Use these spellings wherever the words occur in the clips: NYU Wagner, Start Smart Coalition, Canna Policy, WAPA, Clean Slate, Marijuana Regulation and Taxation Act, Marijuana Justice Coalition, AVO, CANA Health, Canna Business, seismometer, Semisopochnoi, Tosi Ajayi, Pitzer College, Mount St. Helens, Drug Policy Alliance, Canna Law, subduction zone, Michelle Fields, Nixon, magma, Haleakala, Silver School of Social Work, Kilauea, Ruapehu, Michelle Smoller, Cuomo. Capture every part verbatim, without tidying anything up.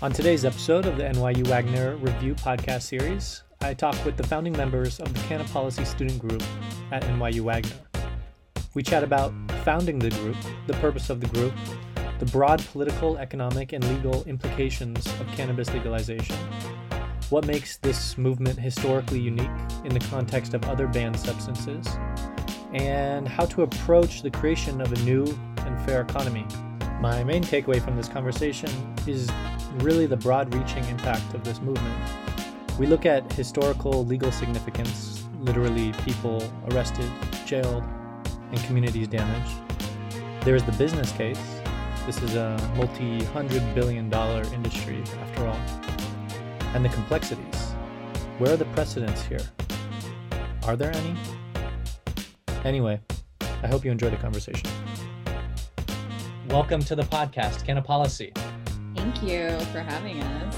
On today's episode of the N Y U Wagner Review podcast series, I talk with the founding members of the Canna Policy student group at N Y U Wagner. We chat about founding the group, the purpose of the group, the broad political, economic, and legal implications of cannabis legalization, what makes this movement historically unique in the context of other banned substances, and how to approach the creation of a new and fair economy. My main takeaway from this conversation is really the broad-reaching impact of this movement. We look at historical legal significance, literally people arrested, jailed, and communities damaged. There is the business case. This is a multi-hundred billion dollar industry, after all. And the complexities. Where are the precedents here? Are there any? Anyway, I hope you enjoy the conversation. Welcome to the podcast, Canna Policy. Thank you for having us.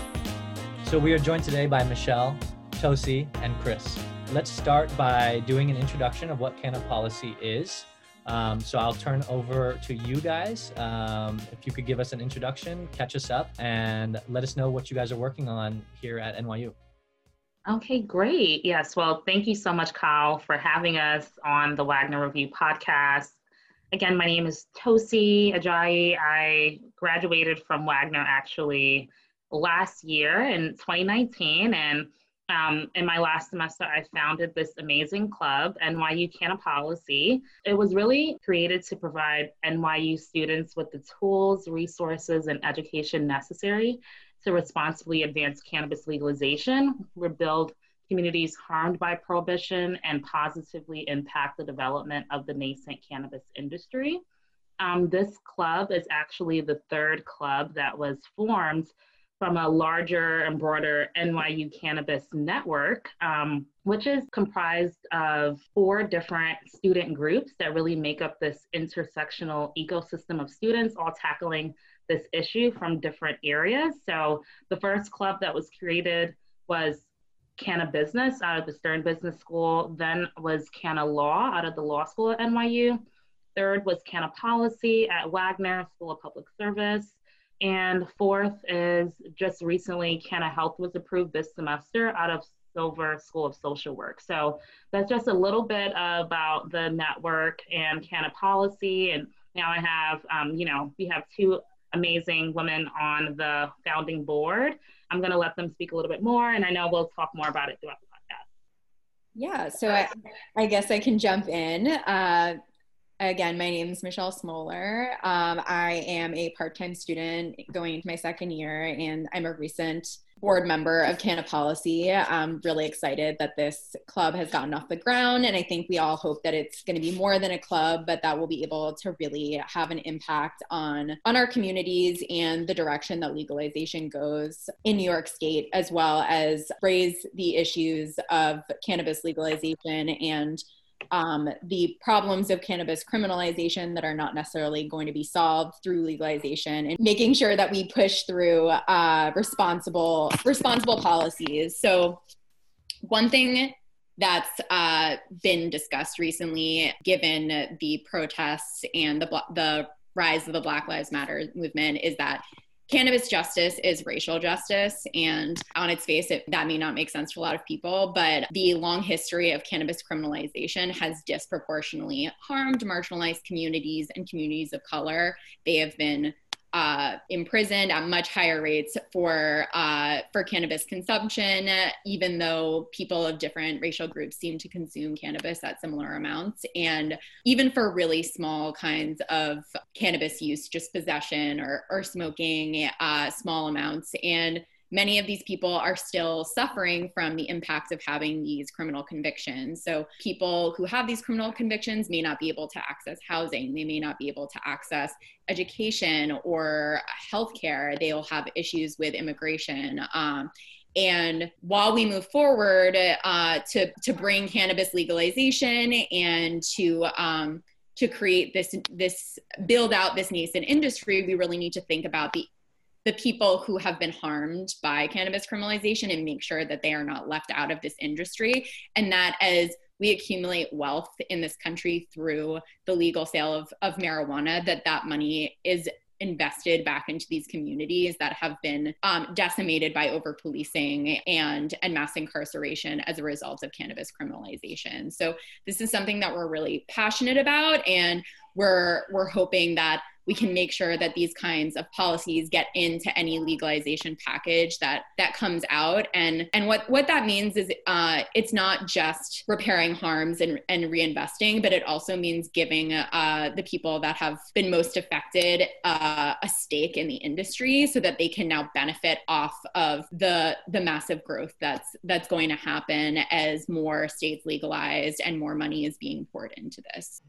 So we are joined today by Michelle, Tosi, and Chris. Let's start by doing an introduction of what Canna Policy is. Um, so I'll turn over to you guys. Um, if you could give us an introduction, catch us up, and let us know what you guys are working on here at N Y U. Okay, great. Yes, well, thank you so much, Kyle, for having us on the Wagner Review podcast. Again, my name is Tosi Ajayi. I graduated from Wagner actually last year in twenty nineteen. And um, in my last semester, I founded this amazing club, N Y U Canna Policy. It was really created to provide N Y U students with the tools, resources, and education necessary to responsibly advance cannabis legalization, rebuild communities harmed by prohibition, and positively impact the development of the nascent cannabis industry. Um, this club is actually the third club that was formed from a larger and broader N Y U cannabis network, um, which is comprised of four different student groups that really make up this intersectional ecosystem of students, all tackling this issue from different areas. So the first club that was created was Canna Business out of the Stern Business School, then was Canna Law out of the Law School at N Y U. Third was Canna Policy at Wagner School of Public Service. And fourth is just recently CANA Health was approved this semester out of Silver School of Social Work. So that's just a little bit about the network and Canna Policy. And now I have, um, you know, we have two amazing women on the founding board. I'm going to let them speak a little bit more, and I know we'll talk more about it throughout the podcast. Yeah, so I, I guess I can jump in. Uh, again, my name is Michelle Smoller. Um, I am a part-time student going into my second year, and I'm a recent board member of Canna Policy. I'm really excited that this club has gotten off the ground, and I think we all hope that it's going to be more than a club, but that we'll be able to really have an impact on, on our communities and the direction that legalization goes in New York State, as well as raise the issues of cannabis legalization and Um, the problems of cannabis criminalization that are not necessarily going to be solved through legalization, and making sure that we push through uh, responsible responsible policies. So one thing that's uh, been discussed recently, given the protests and the, the rise of the Black Lives Matter movement, is that cannabis justice is racial justice, and on its face, it, that may not make sense to a lot of people, but the long history of cannabis criminalization has disproportionately harmed marginalized communities and communities of color. They have been uh, imprisoned at much higher rates for, uh, for cannabis consumption, even though people of different racial groups seem to consume cannabis at similar amounts. And even for really small kinds of cannabis use, just possession or, or smoking, uh, small amounts. And many of these people are still suffering from the impacts of having these criminal convictions. So people who have these criminal convictions may not be able to access housing. They may not be able to access education or healthcare. They will have issues with immigration. Um, and while we move forward uh, to, to bring cannabis legalization and to um, to create this, this, build out this nascent industry, we really need to think about the the people who have been harmed by cannabis criminalization and make sure that they are not left out of this industry. And that as we accumulate wealth in this country through the legal sale of, of marijuana, that that money is invested back into these communities that have been um, decimated by over-policing and, and mass incarceration as a result of cannabis criminalization. So this is something that we're really passionate about, and we're, we're hoping that we can make sure that these kinds of policies get into any legalization package that, that comes out. And, and what, what that means is uh, it's not just repairing harms and, and reinvesting, but it also means giving uh, the people that have been most affected uh, a stake in the industry so that they can now benefit off of the, the massive growth that's, that's going to happen as more states legalized and more money is being poured into this.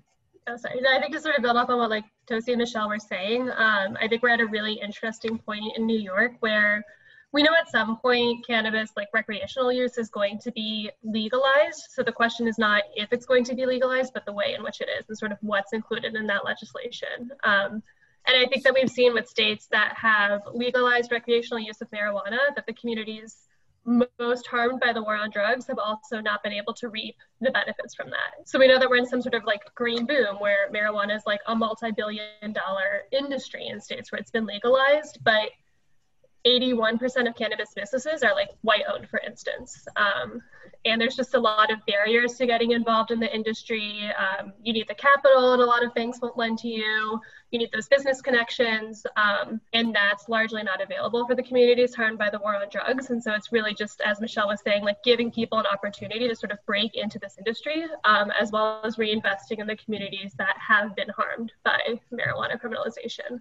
Oh, sorry. I think to sort of build off on what like Tosi and Michelle were saying, um, I think we're at a really interesting point in New York where we know at some point cannabis, like recreational use, is going to be legalized. So the question is not if it's going to be legalized, but the way in which it is and sort of what's included in that legislation. Um, and I think that we've seen with states that have legalized recreational use of marijuana that the communities most harmed by the war on drugs have also not been able to reap the benefits from that. So we know that we're in some sort of like green boom where marijuana is like a multi-billion dollar industry in states where it's been legalized, but eighty-one percent of cannabis businesses are like white owned, for instance. Um, and there's just a lot of barriers to getting involved in the industry. Um, you need the capital and a lot of banks won't lend to you. You need those business connections. Um, and that's largely not available for the communities harmed by the war on drugs. And so it's really just, as Michelle was saying, like giving people an opportunity to sort of break into this industry, um, as well as reinvesting in the communities that have been harmed by marijuana criminalization.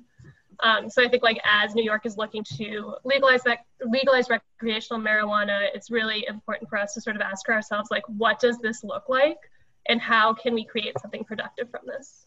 Um, so I think, like, as New York is looking to legalize that, legalize recreational marijuana, it's really important for us to sort of ask ourselves, like, what does this look like, and how can we create something productive from this?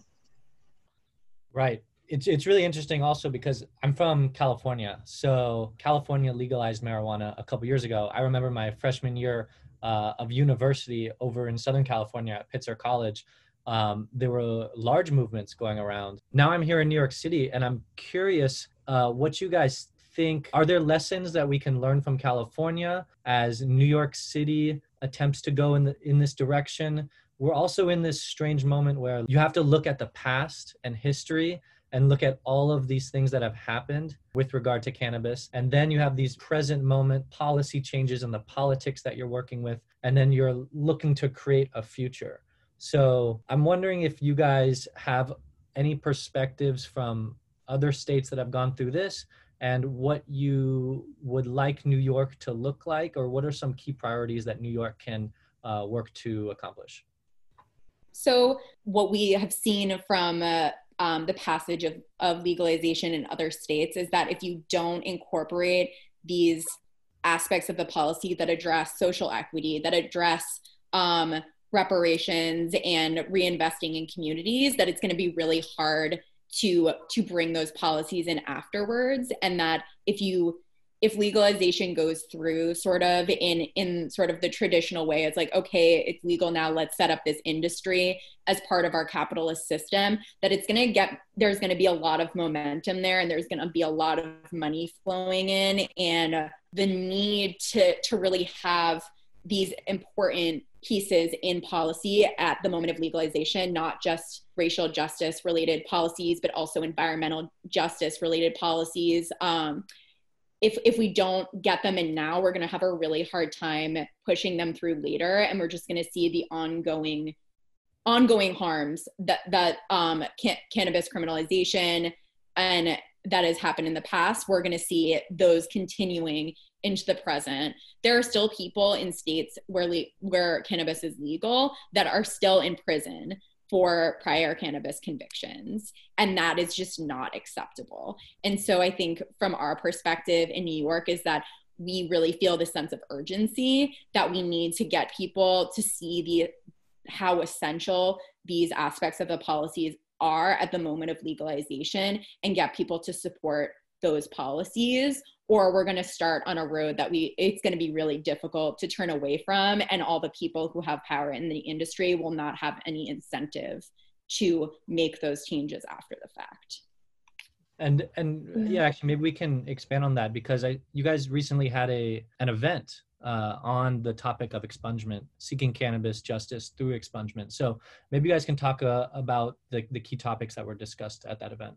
Right. It's it's really interesting also because I'm from California. So California legalized marijuana a couple years ago. I remember my freshman year uh, of university over in Southern California at Pitzer College. Um, there were large movements going around. Now I'm here in New York City, and I'm curious uh, what you guys think. Are there lessons that we can learn from California as New York City attempts to go in the, in this direction? We're also in this strange moment where you have to look at the past and history and look at all of these things that have happened with regard to cannabis. And then you have these present moment policy changes and the politics that you're working with. And then you're looking to create a future. So I'm wondering if you guys have any perspectives from other states that have gone through this and what you would like New York to look like, or what are some key priorities that New York can uh, work to accomplish? So what we have seen from uh, um, the passage of, of legalization in other states is that if you don't incorporate these aspects of the policy that address social equity, that address um, reparations and reinvesting in communities, that it's going to be really hard to to bring those policies in afterwards. And that if you if legalization goes through sort of in in sort of the traditional way, it's like, okay, it's legal now, let's set up this industry as part of our capitalist system, that it's going to get there's going to be a lot of momentum there, and there's going to be a lot of money flowing in, and the need to to really have these important pieces in policy at the moment of legalization, not just racial justice related policies, but also environmental justice related policies. Um, if, if we don't get them in now, we're gonna have a really hard time pushing them through later. And we're just gonna see the ongoing ongoing harms that, that um, can, cannabis criminalization and that has happened in the past. We're gonna see those continuing into the present. There are still people in states where le- where cannabis is legal that are still in prison for prior cannabis convictions, and that is just not acceptable. And so I think from our perspective in New York is that we really feel this sense of urgency that we need to get people to see the how essential these aspects of the policies are at the moment of legalization, and get people to support those policies, or we're going to start on a road that we, it's going to be really difficult to turn away from, and all the people who have power in the industry will not have any incentive to make those changes after the fact. And and yeah, actually, maybe we can expand on that, because I, you guys recently had a an event uh, on the topic of expungement, seeking cannabis justice through expungement. So maybe you guys can talk uh, about the, the key topics that were discussed at that event.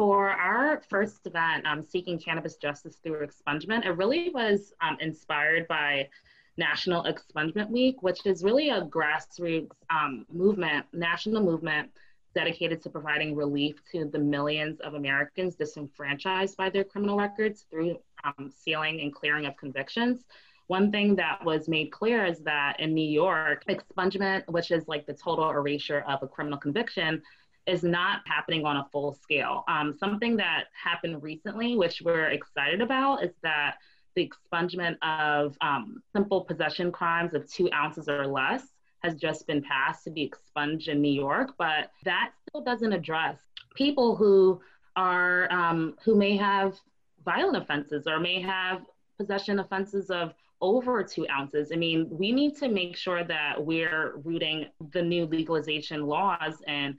For our first event, um, Seeking Cannabis Justice Through Expungement, it really was um, inspired by National Expungement Week, which is really a grassroots um, movement, national movement dedicated to providing relief to the millions of Americans disenfranchised by their criminal records through um, sealing and clearing of convictions. One thing that was made clear is that in New York, expungement, which is like the total erasure of a criminal conviction, is not happening on a full scale. Um, something that happened recently, which we're excited about, is that the expungement of um, simple possession crimes of two ounces or less has just been passed to be expunged in New York, but that still doesn't address people who are, um, who may have violent offenses or may have possession offenses of over two ounces. I mean, we need to make sure that we're rooting the new legalization laws and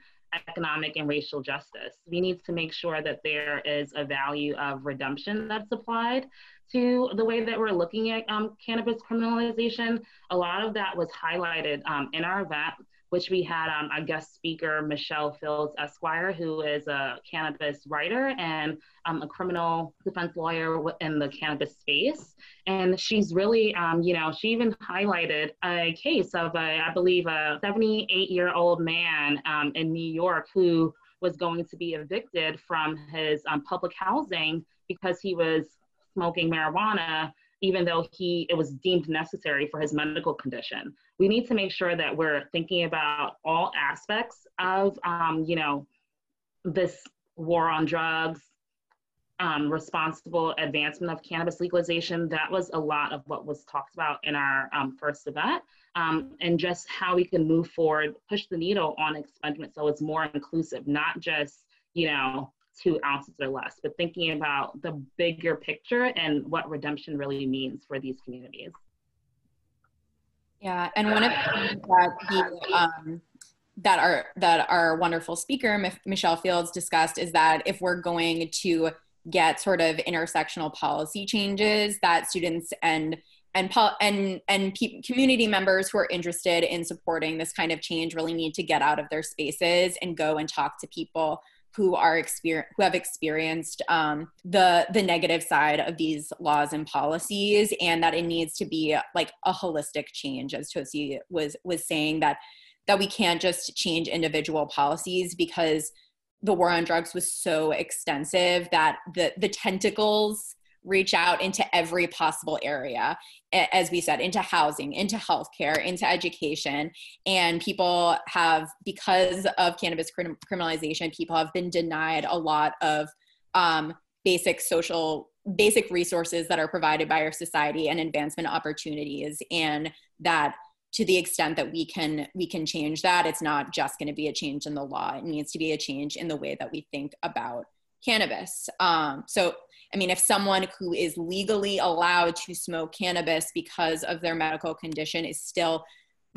economic and racial justice. We need to make sure that there is a value of redemption that's applied to the way that we're looking at um, cannabis criminalization. A lot of that was highlighted um, in our event, which we had um, a guest speaker, Michelle Fields, Esquire, who is a cannabis writer and um, a criminal defense lawyer in the cannabis space. And she's really, um, you know, she even highlighted a case of, a, I believe, a seventy-eight-year-old man um, in New York who was going to be evicted from his um, public housing because he was smoking marijuana, even though he, it was deemed necessary for his medical condition. We need to make sure that we're thinking about all aspects of, um, you know, this war on drugs, um, responsible advancement of cannabis legalization. That was a lot of what was talked about in our um, first event, um, and just how we can move forward, push the needle on expungement so it's more inclusive, not just, you know, two ounces or less, but thinking about the bigger picture and what redemption really means for these communities. Yeah, and one of the things that, the, um, that, our, that our wonderful speaker, Michelle Fields, discussed is that if we're going to get sort of intersectional policy changes, that students and and and, and community members who are interested in supporting this kind of change really need to get out of their spaces and go and talk to people who are exper- who have experienced um, the the negative side of these laws and policies, and that it needs to be like a holistic change, as Tosi was was saying, that that we can't just change individual policies because the war on drugs was so extensive that the the tentacles reach out into every possible area, as we said, into housing, into healthcare, into education. And people have, because of cannabis criminalization, people have been denied a lot of um, basic social, basic resources that are provided by our society and advancement opportunities. And that, to the extent that we can, we can change that, it's not just going to be a change in the law. It needs to be a change in the way that we think about cannabis. Um, so, I mean, if someone who is legally allowed to smoke cannabis because of their medical condition is still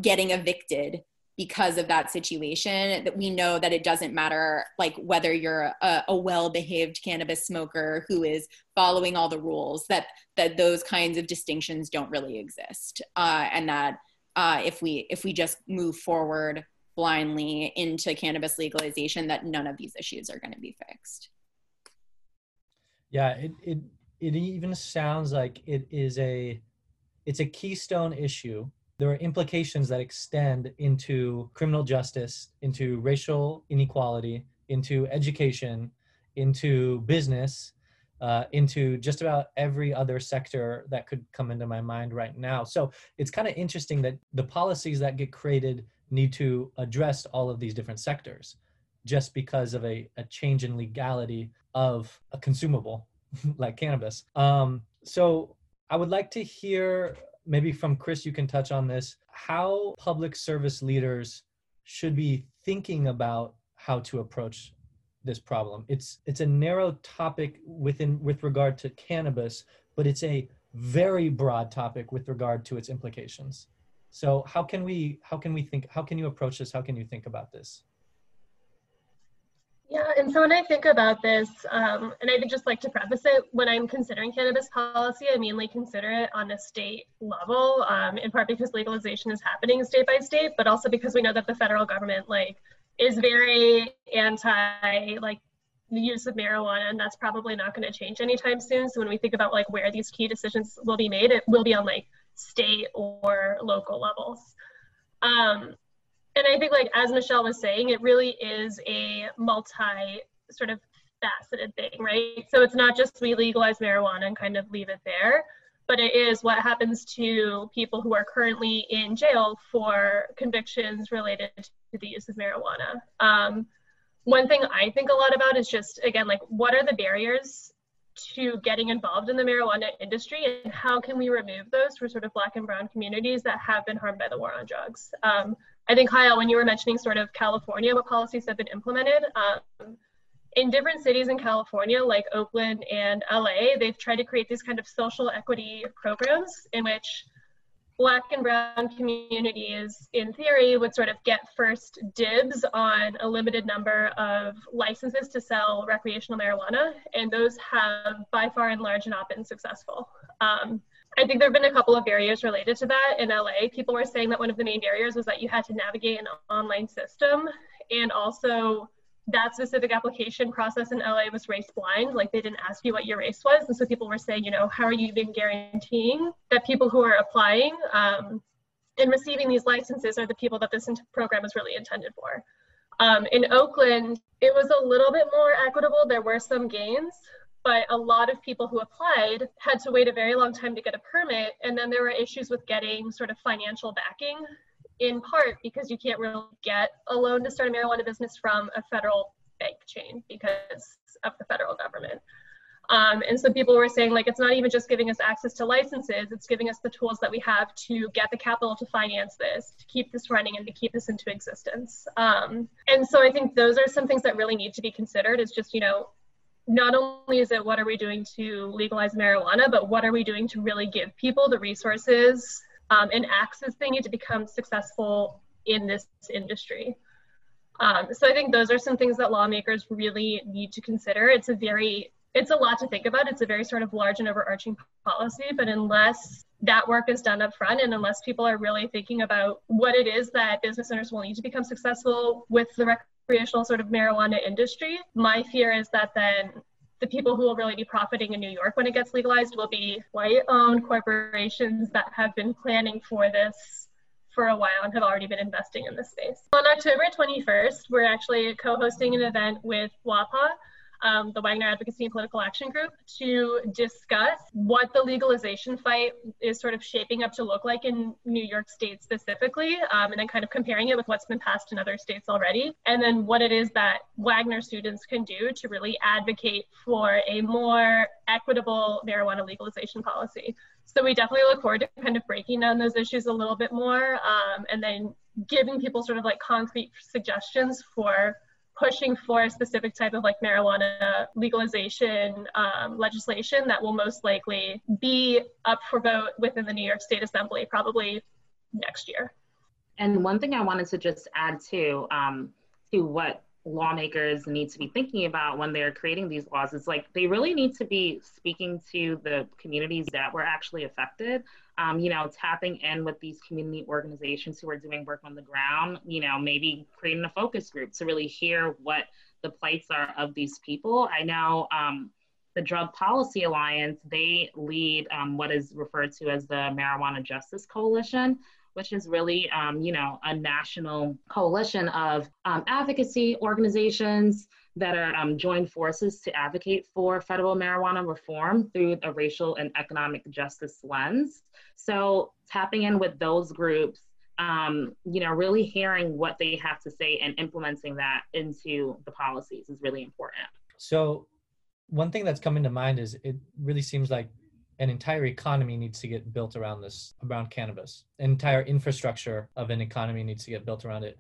getting evicted because of that situation, that we know that it doesn't matter, like, whether you're a, a well-behaved cannabis smoker who is following all the rules, that that those kinds of distinctions don't really exist, uh, and that uh, if we if we just move forward blindly into cannabis legalization, that none of these issues are going to be fixed. Yeah, it, it it even sounds like it is a, it's a keystone issue. There are implications that extend into criminal justice, into racial inequality, into education, into business, uh, into just about every other sector that could come into my mind right now. So it's kind of interesting that the policies that get created need to address all of these different sectors, just because of a, a change in legality of a consumable like cannabis. Um, so I would like to hear, maybe from Chris, you can touch on this, how public service leaders should be thinking about how to approach this problem. It's it's a narrow topic within with regard to cannabis, but it's a very broad topic with regard to its implications. So how can we, how can we think, how can you approach this? How can you think about this? Yeah, and so when I think about this, um, and I would just like to preface it, when I'm considering cannabis policy, I mainly consider it on a state level, um, in part because legalization is happening state by state, but also because we know that the federal government, like, is very anti, like, the use of marijuana, and that's probably not going to change anytime soon. So when we think about like where these key decisions will be made, it will be on like state or local levels. Um, and I think like, as Michelle was saying, it really is a multi sort of faceted thing, right? So it's not just we legalize marijuana and kind of leave it there, but it is what happens to people who are currently in jail for convictions related to the use of marijuana. Um, One thing I think a lot about is just, again, like, what are the barriers to getting involved in the marijuana industry, and how can we remove those for sort of Black and Brown communities that have been harmed by the war on drugs? Um, I think, Kyle, when you were mentioning sort of California, what policies have been implemented, um, in different cities in California, like Oakland and L A, they've tried to create these kind of social equity programs in which Black and Brown communities, in theory, would sort of get first dibs on a limited number of licenses to sell recreational marijuana, and those have by far and large not been successful. Um, I think there have been a couple of barriers related to that in L A. People were saying that one of the main barriers was that you had to navigate an online system, and also that specific application process in L A was race blind. Like, they didn't ask you what your race was. And so people were saying, you know, how are you even guaranteeing that people who are applying um, and receiving these licenses are the people that this program is really intended for? Um, in Oakland, it was a little bit more equitable. There were some gains, but a lot of people who applied had to wait a very long time to get a permit. And then there were issues with getting sort of financial backing, in part because you can't really get a loan to start a marijuana business from a federal bank chain because of the federal government. Um, and so people were saying, like, it's not even just giving us access to licenses, it's giving us the tools that we have to get the capital to finance this, to keep this running, and to keep this into existence. Um, and so I think those are some things that really need to be considered. It's just, you know, not only is it what are we doing to legalize marijuana, but what are we doing to really give people the resources Um, and access they need to become successful in this industry. Um, so I think those are some things that lawmakers really need to consider. It's a very, it's a lot to think about. It's a very sort of large and overarching policy, but unless that work is done up front, and unless people are really thinking about what it is that business owners will need to become successful with the recreational sort of marijuana industry, my fear is that then the people who will really be profiting in New York when it gets legalized will be white-owned corporations that have been planning for this for a while and have already been investing in this space. On October twenty-first, we're actually co-hosting an event with WAPA, um, the Wagner Advocacy and Political Action Group, to discuss what the legalization fight is sort of shaping up to look like in New York State specifically, um, and then kind of comparing it with what's been passed in other states already, and then what it is that Wagner students can do to really advocate for a more equitable marijuana legalization policy. So we definitely look forward to kind of breaking down those issues a little bit more, um, and then giving people sort of like concrete suggestions for pushing for a specific type of like marijuana legalization um, legislation that will most likely be up for vote within the New York State Assembly probably next year. And one thing I wanted to just add to, um, to what lawmakers need to be thinking about when they're creating these laws is, like, they really need to be speaking to the communities that were actually affected. Um, you know, tapping in with these community organizations who are doing work on the ground, you know, maybe creating a focus group to really hear what the plights are of these people. I know um, the Drug Policy Alliance, they lead um, what is referred to as the Marijuana Justice Coalition, which is really, um, you know, a national coalition of um, advocacy organizations that are um, joined forces to advocate for federal marijuana reform through a racial and economic justice lens. So tapping in with those groups, um, you know, really hearing what they have to say and implementing that into the policies is really important. So one thing that's coming to mind is it really seems like an entire economy needs to get built around this, around cannabis. An entire infrastructure of an economy needs to get built around it.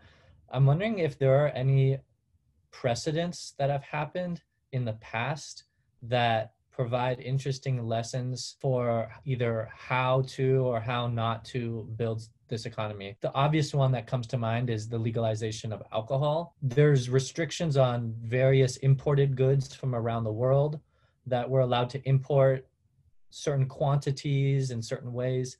I'm wondering if there are any precedents that have happened in the past that provide interesting lessons for either how to or how not to build this economy. The obvious one that comes to mind is the legalization of alcohol. There's restrictions on various imported goods from around the world that we're allowed to import certain quantities in certain ways.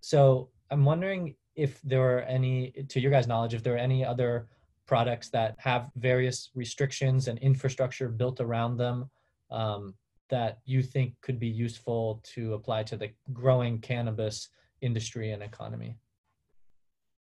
So I'm wondering if there are any, to your guys' knowledge, if there are any other products that have various restrictions and infrastructure built around them um, that you think could be useful to apply to the growing cannabis industry and economy?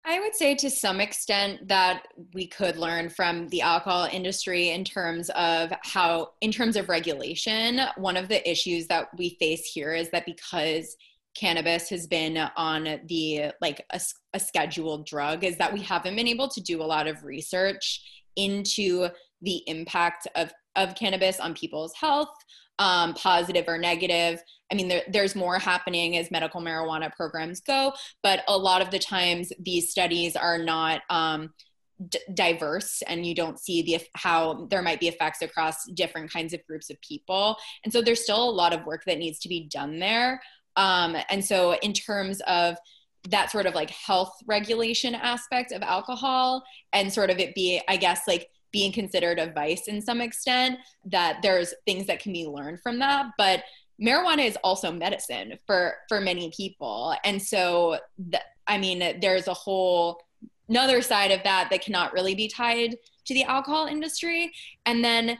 I would say to some extent that we could learn from the alcohol industry in terms of how, in terms of regulation. One of the issues that we face here is that because cannabis has been on the, like a, a scheduled drug, is that we haven't been able to do a lot of research into the impact of, of cannabis on people's health, um, positive or negative. I mean, there, there's more happening as medical marijuana programs go, but a lot of the times these studies are not um, d- diverse, and you don't see the how there might be effects across different kinds of groups of people. And so there's still a lot of work that needs to be done there. Um, and so in terms of that sort of like health regulation aspect of alcohol and sort of it be, I guess, like being considered a vice in some extent, that there's things that can be learned from that. But marijuana is also medicine for, for many people. And so, th- I mean, there's a whole another side of that that cannot really be tied to the alcohol industry. And then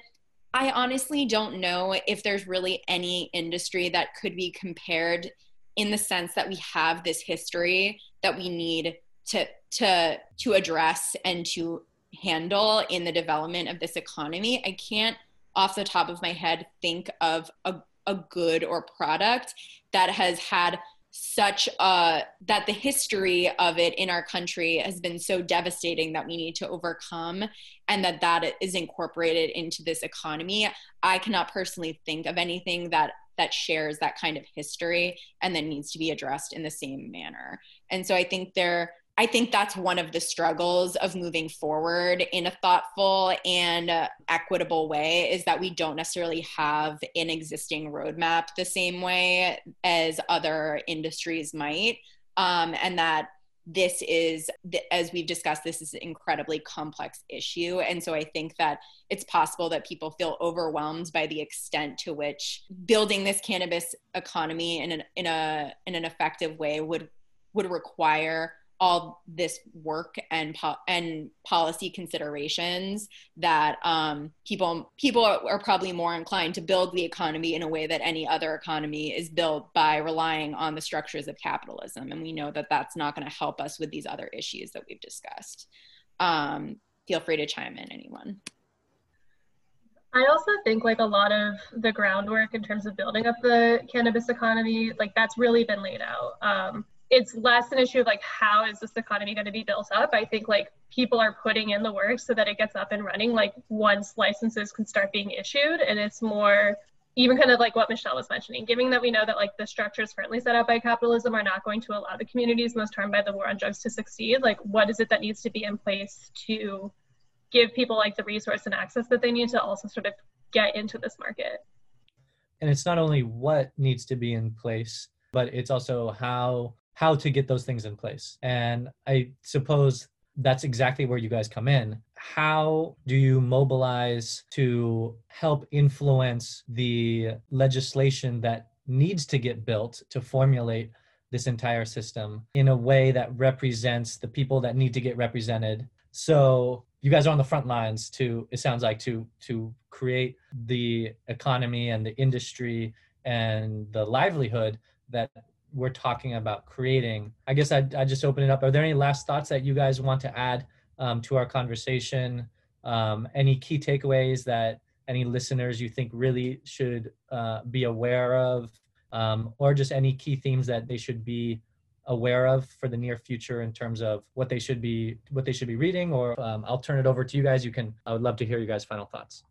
I honestly don't know if there's really any industry that could be compared in the sense that we have this history that we need to, to, to address and to handle in the development of this economy. I can't off the top of my head think of a, a good or product that has had such a, that the history of it in our country has been so devastating that we need to overcome, and that that is incorporated into this economy. I cannot personally think of anything that that shares that kind of history and then needs to be addressed in the same manner. And so I think there, I think that's one of the struggles of moving forward in a thoughtful and uh, equitable way, is that we don't necessarily have an existing roadmap the same way as other industries might. Um, and that this is, as we've discussed, this is an incredibly complex issue. And so I think that it's possible that people feel overwhelmed by the extent to which building this cannabis economy in an, in a, in an effective way would, would require all this work and po- and policy considerations that um, people people are probably more inclined to build the economy in a way that any other economy is built, by relying on the structures of capitalism. And we know that that's not going to help us with these other issues that we've discussed. Um, feel free to chime in, anyone. I also think like a lot of the groundwork in terms of building up the cannabis economy, like that's really been laid out. Um, It's less an issue of like, how is this economy going to be built up? I think like people are putting in the work so that it gets up and running, like once licenses can start being issued. And it's more even kind of like what Michelle was mentioning, given that we know that like the structures currently set up by capitalism are not going to allow the communities most harmed by the war on drugs to succeed. Like, what is it that needs to be in place to give people like the resource and access that they need to also sort of get into this market? And it's not only what needs to be in place, but it's also how how to get those things in place. And I suppose that's exactly where you guys come in. How do you mobilize to help influence the legislation that needs to get built to formulate this entire system in a way that represents the people that need to get represented? So you guys are on the front lines to, it sounds like, to, to create the economy and the industry and the livelihood that we're talking about creating. I guess I I just open it up. Are there any last thoughts that you guys want to add um, to our conversation? Um, any key takeaways that any listeners you think really should uh, be aware of, um, or just any key themes that they should be aware of for the near future in terms of what they should be what they should be reading? Or um, I'll turn it over to you guys. You can. I would love to hear you guys' final thoughts.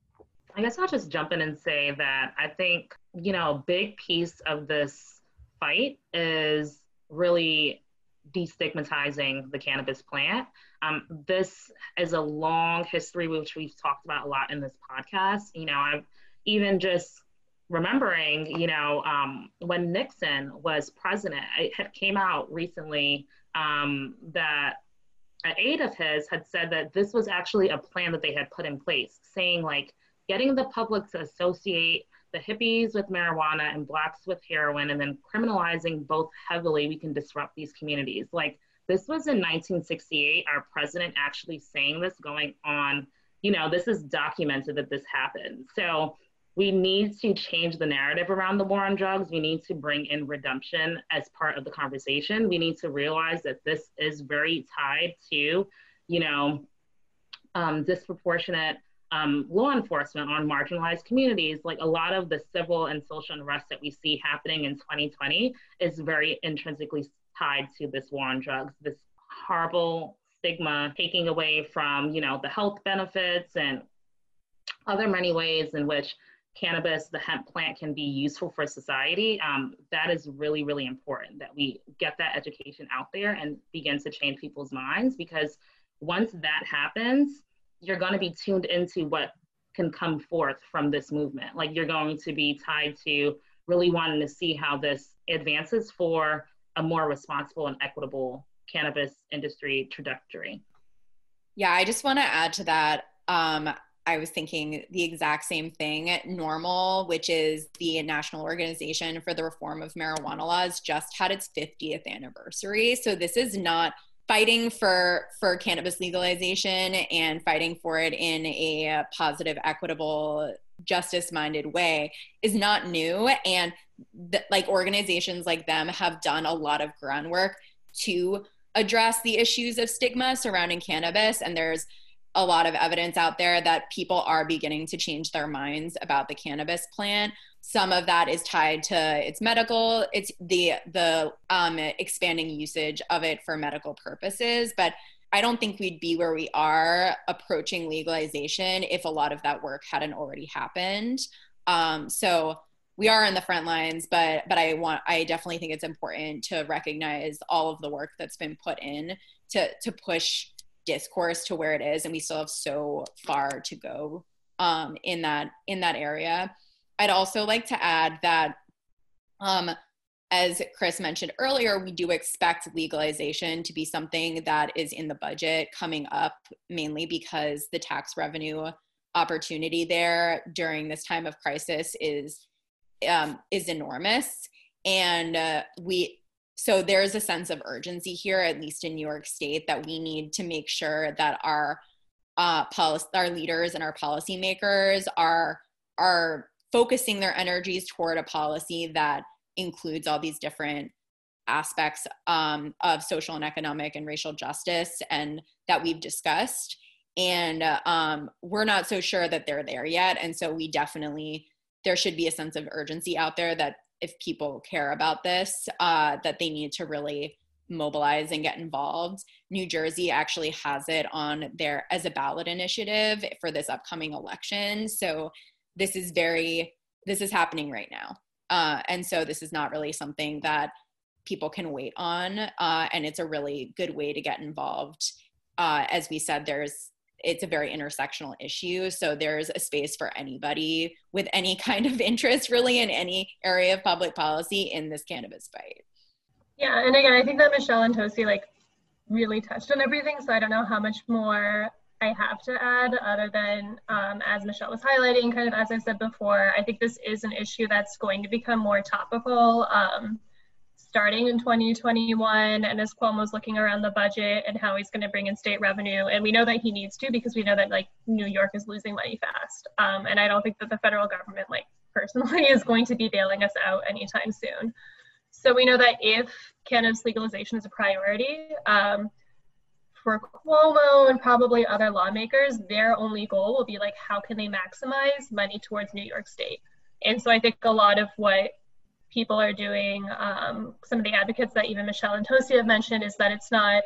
I guess I'll just jump in and say that I think, you know, a big piece of this fight is really destigmatizing the cannabis plant. Um, this is a long history, which we've talked about a lot in this podcast. You know, I'm even just remembering, you know, um, when Nixon was president, it had came out recently um, that an aide of his had said that this was actually a plan that they had put in place, saying like getting the public to associate the hippies with marijuana and blacks with heroin, and then criminalizing both heavily, we can disrupt these communities. Like This was in nineteen sixty-eight, our president actually saying this, going on, you know, this is documented that this happened. So we need to change the narrative around the war on drugs. We need to bring in redemption as part of the conversation. We need to realize that this is very tied to, you know, um, disproportionate um, law enforcement on marginalized communities. Like a lot of the civil and social unrest that we see happening in twenty twenty is very intrinsically tied to this war on drugs, this horrible stigma, taking away from, you know, the health benefits and other many ways in which cannabis, the hemp plant, can be useful for society. Um, that is really, really important that we get that education out there and begin to change people's minds, because once that happens, you're going to be tuned into what can come forth from this movement. Like you're going to be tied to really wanting to see how this advances for a more responsible and equitable cannabis industry trajectory. Yeah, I just want to add to that. Um, I was thinking the exact same thing. NORMAL, which is the National Organization for the Reform of Marijuana Laws, just had its fiftieth anniversary. So this is not fighting for, for cannabis legalization and fighting for it in a positive, equitable, justice-minded way is not new. And th- like organizations like them have done a lot of groundwork to address the issues of stigma surrounding cannabis. And there's a lot of evidence out there that people are beginning to change their minds about the cannabis plant. Some of that is tied to its medical, it's the the um, expanding usage of it for medical purposes. But I don't think we'd be where we are approaching legalization if a lot of that work hadn't already happened. Um, so we are in the front lines, but but I want I definitely think it's important to recognize all of the work that's been put in to to push discourse to where it is, and we still have so far to go um, in that in that area. I'd also like to add that, um, as Chris mentioned earlier, we do expect legalization to be something that is in the budget coming up, mainly because the tax revenue opportunity there during this time of crisis is um, is enormous, and uh, we. So there's a sense of urgency here, at least in New York State, that we need to make sure that our uh, policy, our leaders and our policymakers are, are focusing their energies toward a policy that includes all these different aspects um, of social and economic and racial justice and that we've discussed. And uh, um, we're not so sure that they're there yet. And so we definitely, there should be a sense of urgency out there that if people care about this, uh, that they need to really mobilize and get involved. New Jersey actually has it on their as a ballot initiative for this upcoming election. So this is very, this is happening right now. Uh, and so this is not really something that people can wait on. Uh, and it's a really good way to get involved. Uh, as we said, there's, it's a very intersectional issue. So there's a space for anybody with any kind of interest really in any area of public policy in this cannabis fight. Yeah, and again, I think that Michelle and Tosi like really touched on everything. So I don't know how much more I have to add other than um, as Michelle was highlighting, kind of as I said before, I think this is an issue that's going to become more topical um, starting in twenty twenty-one, and as Cuomo's looking around the budget and how he's going to bring in state revenue, and we know that he needs to because we know that like New York is losing money fast, um, and I don't think that the federal government like personally is going to be bailing us out anytime soon. So we know that if cannabis legalization is a priority um, for Cuomo and probably other lawmakers, their only goal will be like how can they maximize money towards New York State. And so I think a lot of what people are doing, um, some of the advocates that even Michelle and Tosi have mentioned, is that it's not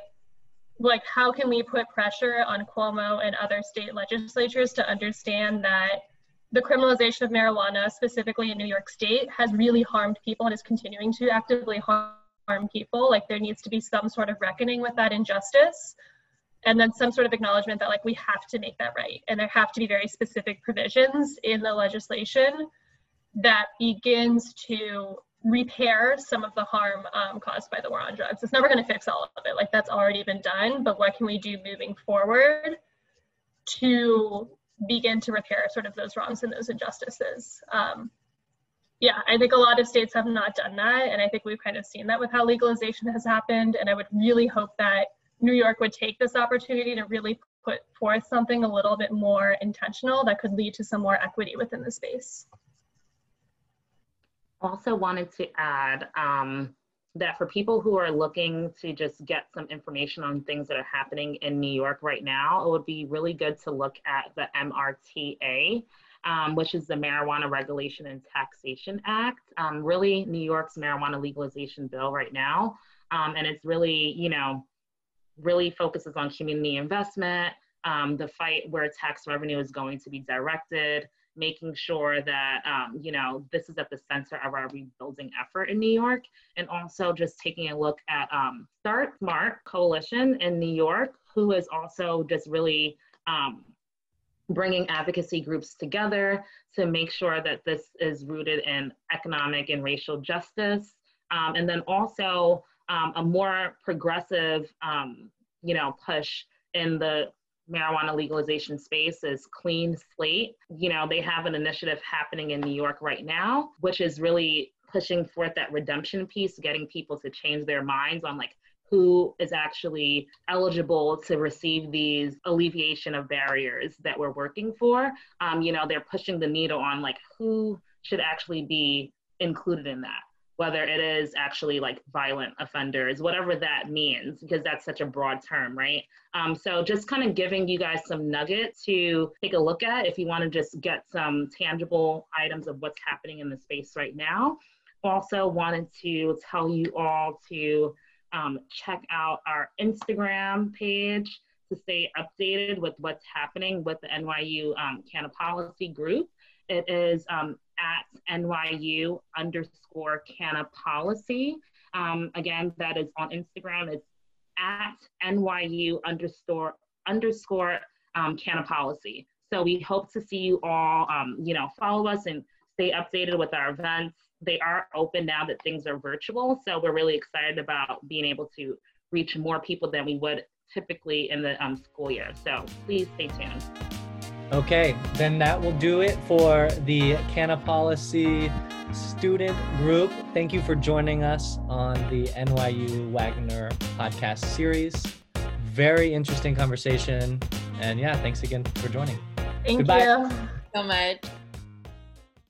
like, how can we put pressure on Cuomo and other state legislatures to understand that the criminalization of marijuana, specifically in New York State, has really harmed people and is continuing to actively harm, harm people. Like there needs to be some sort of reckoning with that injustice. And then some sort of acknowledgement that like, we have to make that right. And there have to be very specific provisions in the legislation that begins to repair some of the harm um, caused by the war on drugs. It's never going to fix all of it. Like that's already been done, but what can we do moving forward to begin to repair sort of those wrongs and those injustices? Um, Yeah, I think a lot of states have not done that, and I think we've kind of seen that with how legalization has happened, and I would really hope that New York would take this opportunity to really put forth something a little bit more intentional that could lead to some more equity within the space. Also wanted to add um, that for people who are looking to just get some information on things that are happening in New York right now, it would be really good to look at the M R T A, um, which is the Marijuana Regulation and Taxation Act, um, really New York's marijuana legalization bill right now. Um, and it's really, you know, really focuses on community investment, um, the fight where tax revenue is going to be directed, making sure that, um, you know, this is at the center of our rebuilding effort in New York, and also just taking a look at um, Start Smart Coalition in New York, who is also just really um, bringing advocacy groups together to make sure that this is rooted in economic and racial justice, um, and then also Um, a more progressive, um, you know, push in the marijuana legalization space is Clean Slate. You know, they have an initiative happening in New York right now, which is really pushing forth that redemption piece, getting people to change their minds on like who is actually eligible to receive these alleviation of barriers that we're working for. Um, you know, they're pushing the needle on like who should actually be included in that, whether it is actually like violent offenders, whatever that means, because that's such a broad term, right? Um, so just kind of giving you guys some nuggets to take a look at if you want to just get some tangible items of what's happening in the space right now. Also wanted to tell you all to um, check out our Instagram page to stay updated with what's happening with the N Y U um, Canna Policy group. It is um, at N Y U underscore Canna Policy. Um, again, that is on Instagram. It's at N Y U underscore underscore um, Canna Policy. So we hope to see you all, um, you know, follow us and stay updated with our events. They are open now that things are virtual. So we're really excited about being able to reach more people than we would typically in the um, school year. So please stay tuned. Okay, then that will do it for the Canna Policy student group. Thank you for joining us on the N Y U Wagner podcast series. Very interesting conversation. And yeah, thanks again for joining. Thank Goodbye. you so much.